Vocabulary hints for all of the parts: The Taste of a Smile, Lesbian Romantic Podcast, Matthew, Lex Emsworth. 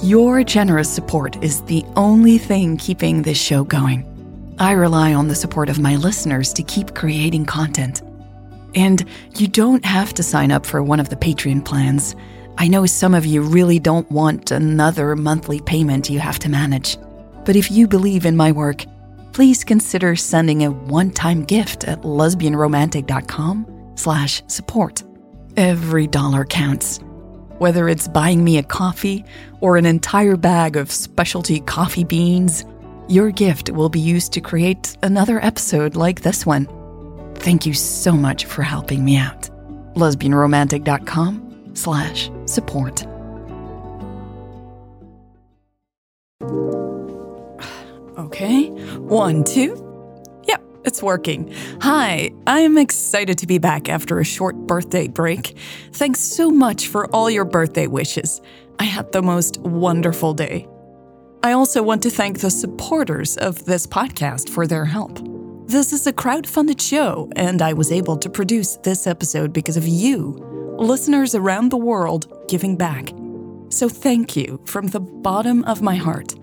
Your generous support is the only thing keeping this show going. I rely on the support of my listeners to keep creating content. And you don't have to sign up for one of the Patreon plans. I know some of you really don't want another monthly payment you have to manage. But if you believe in my work, please consider sending a one-time gift at lesbianromantic.com/support. Every dollar counts. Whether it's buying me a coffee or an entire bag of specialty coffee beans, your gift will be used to create another episode like this one. Thank you so much for helping me out. lesbianromantic.com/support. Okay, 1, 2. Yep, it's working. Hi, I am excited to be back after a short birthday break. Thanks so much for all your birthday wishes. I had the most wonderful day. I also want to thank the supporters of this podcast for their help. This is a crowdfunded show, and I was able to produce this episode because of you, listeners around the world giving back. So thank you from the bottom of my heart.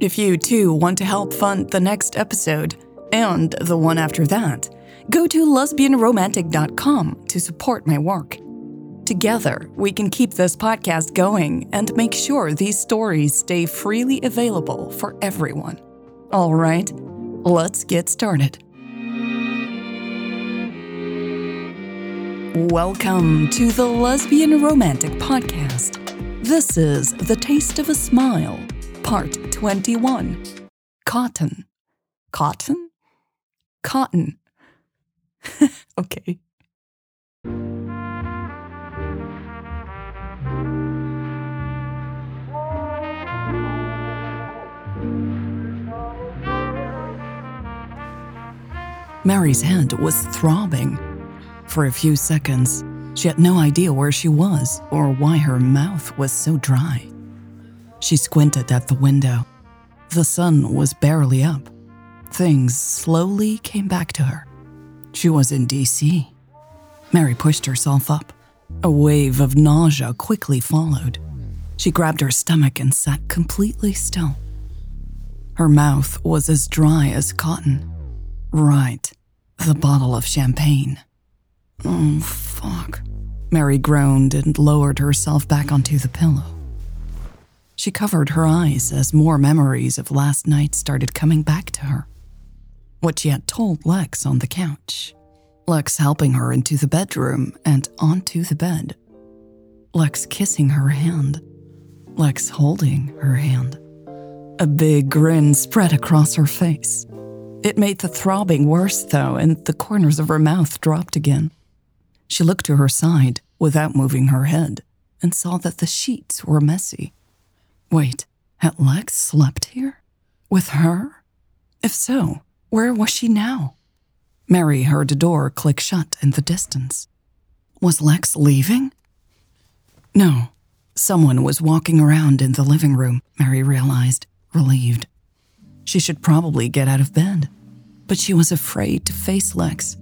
If you, too, want to help fund the next episode, and the one after that, go to lesbianromantic.com to support my work. Together, we can keep this podcast going and make sure these stories stay freely available for everyone. All right, let's get started. Welcome to the Lesbian Romantic Podcast. This is The Taste of a Smile, Part 21. Cotton. Cotton? Cotton. Okay. Mary's head was throbbing. For a few seconds, she had no idea where she was or why her mouth was so dry. She squinted at the window. The sun was barely up. Things slowly came back to her. She was in D.C. Mary pushed herself up. A wave of nausea quickly followed. She grabbed her stomach and sat completely still. Her mouth was as dry as cotton. Right, the bottle of champagne. Oh, fuck. Mary groaned and lowered herself back onto the pillow. She covered her eyes as more memories of last night started coming back to her. What she had told Lex on the couch. Lex helping her into the bedroom and onto the bed. Lex kissing her hand. Lex holding her hand. A big grin spread across her face. It made the throbbing worse, though, and the corners of her mouth dropped again. She looked to her side without moving her head and saw that the sheets were messy. Wait, had Lex slept here? With her? If so, where was she now? Mary heard a door click shut in the distance. Was Lex leaving? No. Someone was walking around in the living room, Mary realized, relieved. She should probably get out of bed. But she was afraid to face Lex.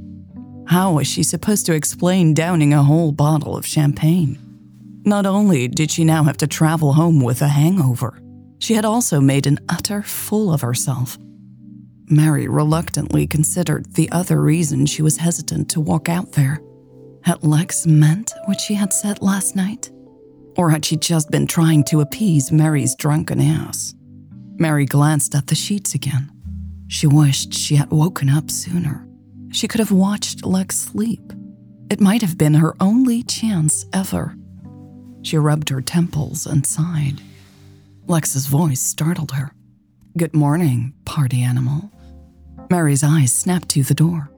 How was she supposed to explain downing a whole bottle of champagne? Not only did she now have to travel home with a hangover, she had also made an utter fool of herself. Mary reluctantly considered the other reason she was hesitant to walk out there. Had Lex meant what she had said last night? Or had she just been trying to appease Mary's drunken ass? Mary glanced at the sheets again. She wished she had woken up sooner. She could have watched Lex sleep. It might have been her only chance ever. She rubbed her temples and sighed. Lex's voice startled her. "Good morning, party animal." Mary's eyes snapped to the door.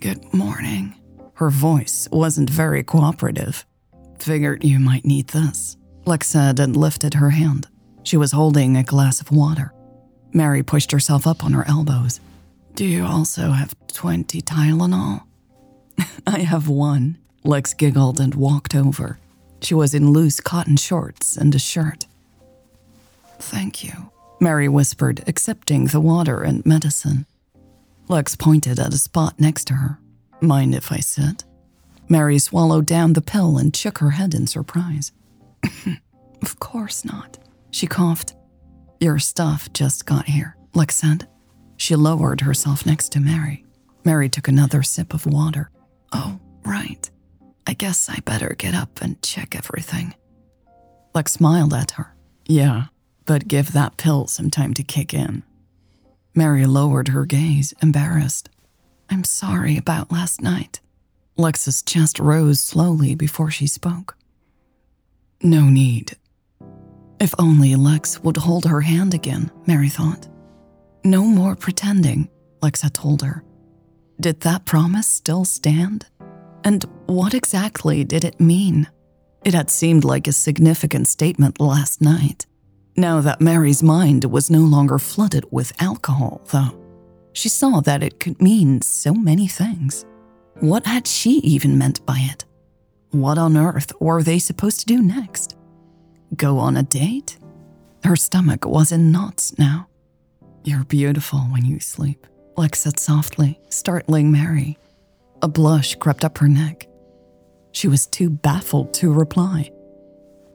"Good morning." Her voice wasn't very cooperative. "Figured you might need this," Lex said and lifted her hand. She was holding a glass of water. Mary pushed herself up on her elbows. "Do you also have 20 Tylenol?" "I have one," Lex giggled and walked over. She was in loose cotton shorts and a shirt. "Thank you," Mary whispered, accepting the water and medicine. Lex pointed at a spot next to her. "Mind if I sit?" Mary swallowed down the pill and shook her head in surprise. "Of course not," She coughed. "Your stuff just got here," Lex said. She lowered herself next to Mary. Mary took another sip of water. "Oh, right. I guess I better get up and check everything." Lex smiled at her. "Yeah, but give that pill some time to kick in." Mary lowered her gaze, embarrassed. "I'm sorry about last night." Lex's chest rose slowly before she spoke. No need. If only Lex would hold her hand again, Mary thought. No more pretending, Lex had told her. Did that promise still stand? And what exactly did it mean? It had seemed like a significant statement last night. Now that Mary's mind was no longer flooded with alcohol, though, she saw that it could mean so many things. What had she even meant by it? What on earth were they supposed to do next? Go on a date? Her stomach was in knots now. "You're beautiful when you sleep," Lex said softly, startling Mary. A blush crept up her neck. She was too baffled to reply.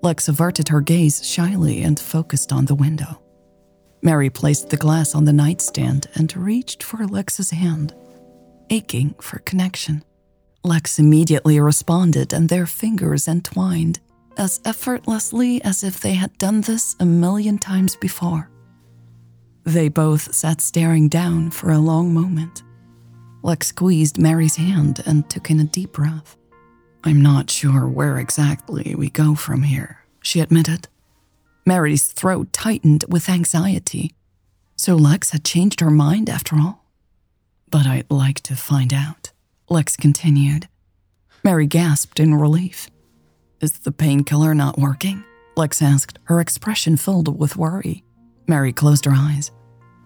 Lex averted her gaze shyly and focused on the window. Mary placed the glass on the nightstand and reached for Lex's hand, aching for connection. Lex immediately responded, and their fingers entwined, as effortlessly as if they had done this a million times before. They both sat staring down for a long moment. Lex squeezed Mary's hand and took in a deep breath. "I'm not sure where exactly we go from here," she admitted. Mary's throat tightened with anxiety. So Lex had changed her mind after all. "But I'd like to find out," Lex continued. Mary gasped in relief. "Is the painkiller not working?" Lex asked, her expression filled with worry. Mary closed her eyes.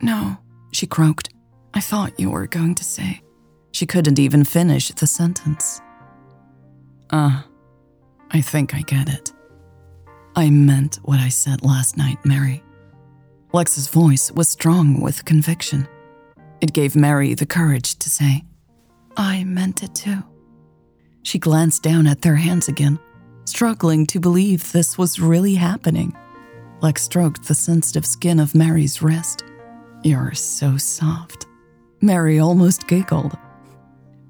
"No," she croaked. "I thought you were going to say." She couldn't even finish the sentence. I think I get it. I meant what I said last night, Mary." Lex's voice was strong with conviction. It gave Mary the courage to say, "I meant it too." She glanced down at their hands again, struggling to believe this was really happening. Lex stroked the sensitive skin of Mary's wrist. "You're so soft." Mary almost giggled.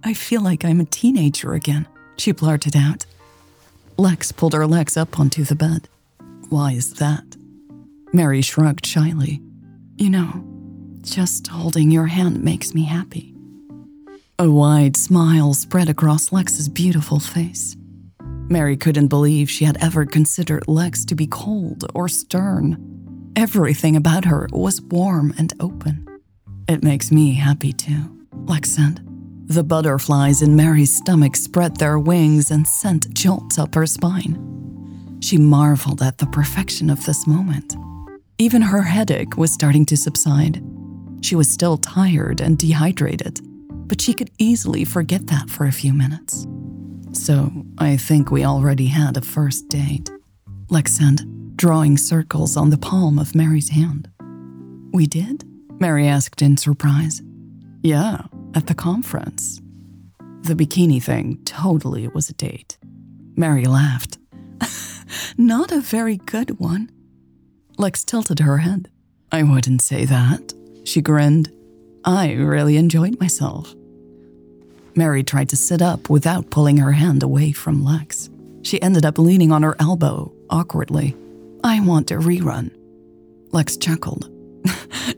"I feel like I'm a teenager again," she blurted out. Lex pulled her legs up onto the bed. "Why is that?" Mary shrugged shyly. "You know, just holding your hand makes me happy." A wide smile spread across Lex's beautiful face. Mary couldn't believe she had ever considered Lex to be cold or stern. Everything about her was warm and open. "It makes me happy too," Lex said. The butterflies in Mary's stomach spread their wings and sent jolts up her spine. She marveled at the perfection of this moment. Even her headache was starting to subside. She was still tired and dehydrated, but she could easily forget that for a few minutes. "So, I think we already had a first date," Lex said, drawing circles on the palm of Mary's hand. "We did?" Mary asked in surprise. "Yeah. At the conference. The bikini thing totally was a date." Mary laughed. "Not a very good one." Lex tilted her head. "I wouldn't say that," she grinned. "I really enjoyed myself." Mary tried to sit up without pulling her hand away from Lex. She ended up leaning on her elbow, awkwardly. "I want a rerun." Lex chuckled.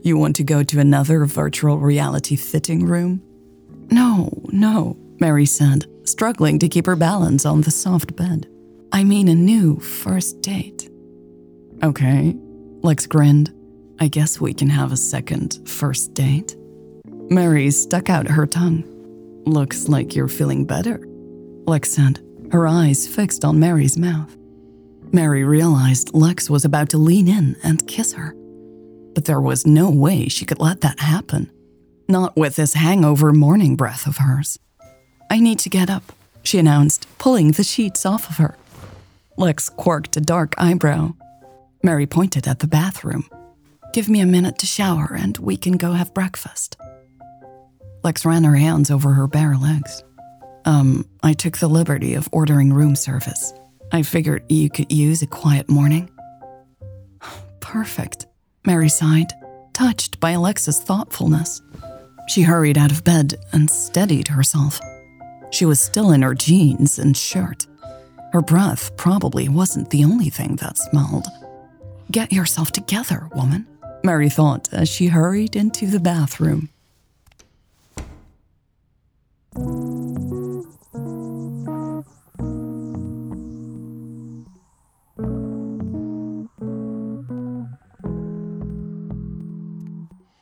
"You want to go to another virtual reality fitting room?" No, Mary said, struggling to keep her balance on the soft bed. "I mean a new first date." "Okay," Lex grinned. "I guess we can have a second first date." Mary stuck out her tongue. "Looks like you're feeling better," Lex said, her eyes fixed on Mary's mouth. Mary realized Lex was about to lean in and kiss her. But there was no way she could let that happen. Not with this hangover morning breath of hers. "I need to get up," she announced, pulling the sheets off of her. Lex quirked a dark eyebrow. Mary pointed at the bathroom. "Give me a minute to shower and we can go have breakfast." Lex ran her hands over her bare legs. I took the liberty of ordering room service. I figured you could use a quiet morning." perfect, Mary sighed, touched by Alexa's thoughtfulness. She hurried out of bed and steadied herself. She was still in her jeans and shirt. Her breath probably wasn't the only thing that smelled. Get yourself together, woman, Mary thought as she hurried into the bathroom.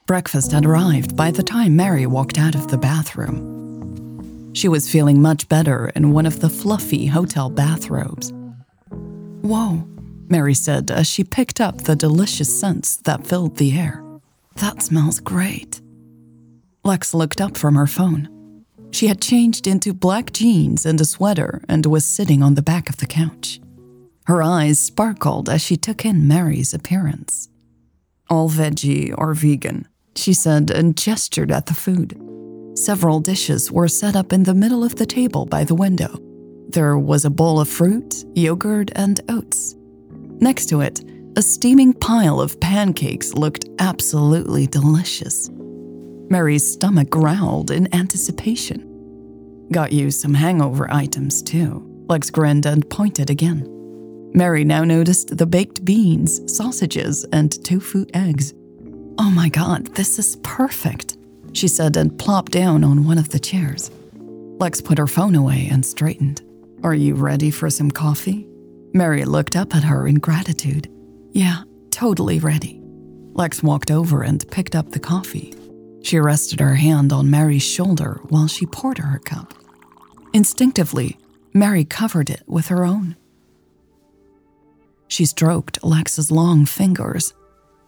Breakfast had arrived by the time Mary walked out of the bathroom. She was feeling much better in one of the fluffy hotel bathrobes. Whoa, Mary said as she picked up the delicious scents that filled the air. That smells great. Lex looked up from her phone. She had changed into black jeans and a sweater and was sitting on the back of the couch. Her eyes sparkled as she took in Mary's appearance. All veggie or vegan, she said and gestured at the food. Several dishes were set up in the middle of the table by the window. There was a bowl of fruit, yogurt, and oats. Next to it, a steaming pile of pancakes looked absolutely delicious. Mary's stomach growled in anticipation. Got you some hangover items, too. Lex grinned and pointed again. Mary now noticed the baked beans, sausages, and tofu eggs. Oh my God, this is perfect, she said and plopped down on one of the chairs. Lex put her phone away and straightened. Are you ready for some coffee? Mary looked up at her in gratitude. Yeah, totally ready. Lex walked over and picked up the coffee. She rested her hand on Mary's shoulder while she poured her cup. Instinctively, Mary covered it with her own. She stroked Alexa's long fingers,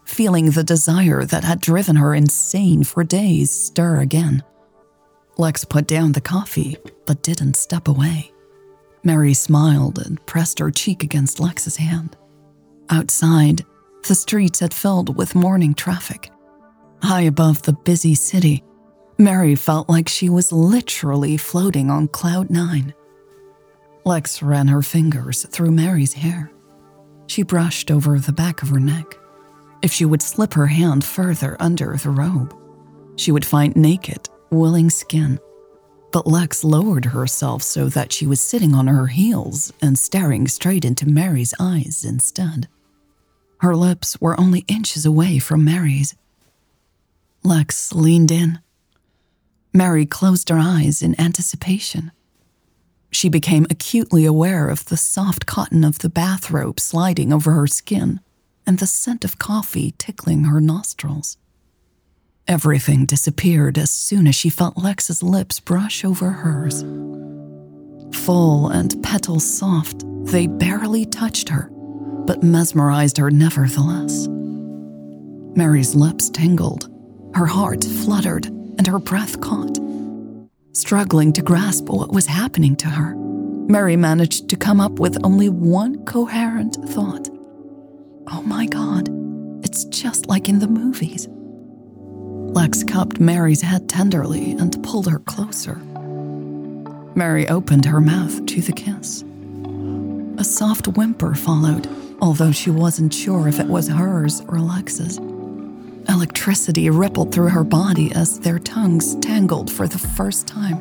feeling the desire that had driven her insane for days stir again. Lex put down the coffee, but didn't step away. Mary smiled and pressed her cheek against Lex's hand. Outside, the streets had filled with morning traffic. High above the busy city, Mary felt like she was literally floating on cloud nine. Lex ran her fingers through Mary's hair. She brushed over the back of her neck. If she would slip her hand further under the robe, she would find naked, willing skin. But Lex lowered herself so that she was sitting on her heels and staring straight into Mary's eyes instead. Her lips were only inches away from Mary's. Lex leaned in. Mary closed her eyes in anticipation. She became acutely aware of the soft cotton of the bathrobe sliding over her skin and the scent of coffee tickling her nostrils. Everything disappeared as soon as she felt Lex's lips brush over hers. Full and petal soft, they barely touched her, but mesmerized her nevertheless. Mary's lips tingled. Her heart fluttered and her breath caught. Struggling to grasp what was happening to her, Mary managed to come up with only one coherent thought. Oh my God, it's just like in the movies. Lex cupped Mary's head tenderly and pulled her closer. Mary opened her mouth to the kiss. A soft whimper followed, although she wasn't sure if it was hers or Lex's. Electricity rippled through her body as their tongues tangled for the first time.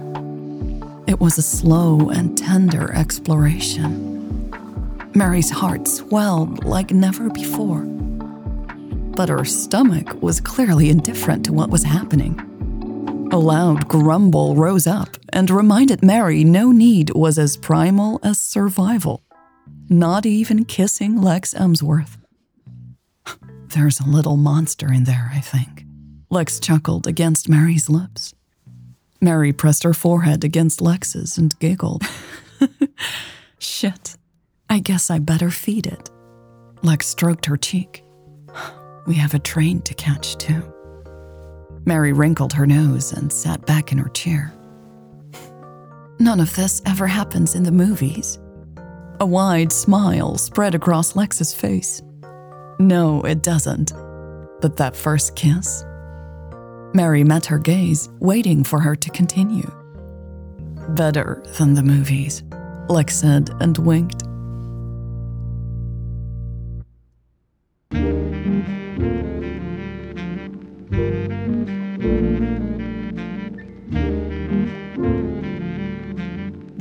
It was a slow and tender exploration. Mary's heart swelled like never before. But her stomach was clearly indifferent to what was happening. A loud grumble rose up and reminded Mary no need was as primal as survival. Not even kissing Lex Emsworth. There's a little monster in there, I think. Lex chuckled against Mary's lips. Mary pressed her forehead against Lex's and giggled. Shit, I guess I better feed it. Lex stroked her cheek. We have a train to catch, too. Mary wrinkled her nose and sat back in her chair. None of this ever happens in the movies. A wide smile spread across Lex's face. No, it doesn't. But that first kiss? Mary met her gaze, waiting for her to continue. Better than the movies, Lex said and winked.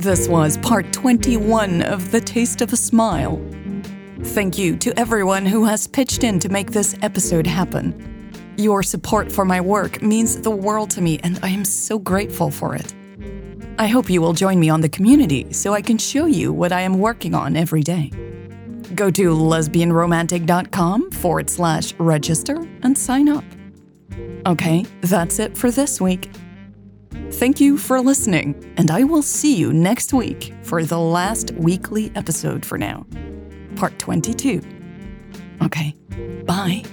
This was part 21 of The Taste of a Smile. Thank you to everyone who has pitched in to make this episode happen. Your support for my work means the world to me, and I am so grateful for it. I hope you will join me on the community so I can show you what I am working on every day. Go to lesbianromantic.com/register and sign up. Okay, that's it for this week. Thank you for listening, and I will see you next week for the last weekly episode for now, part 22. Okay, bye.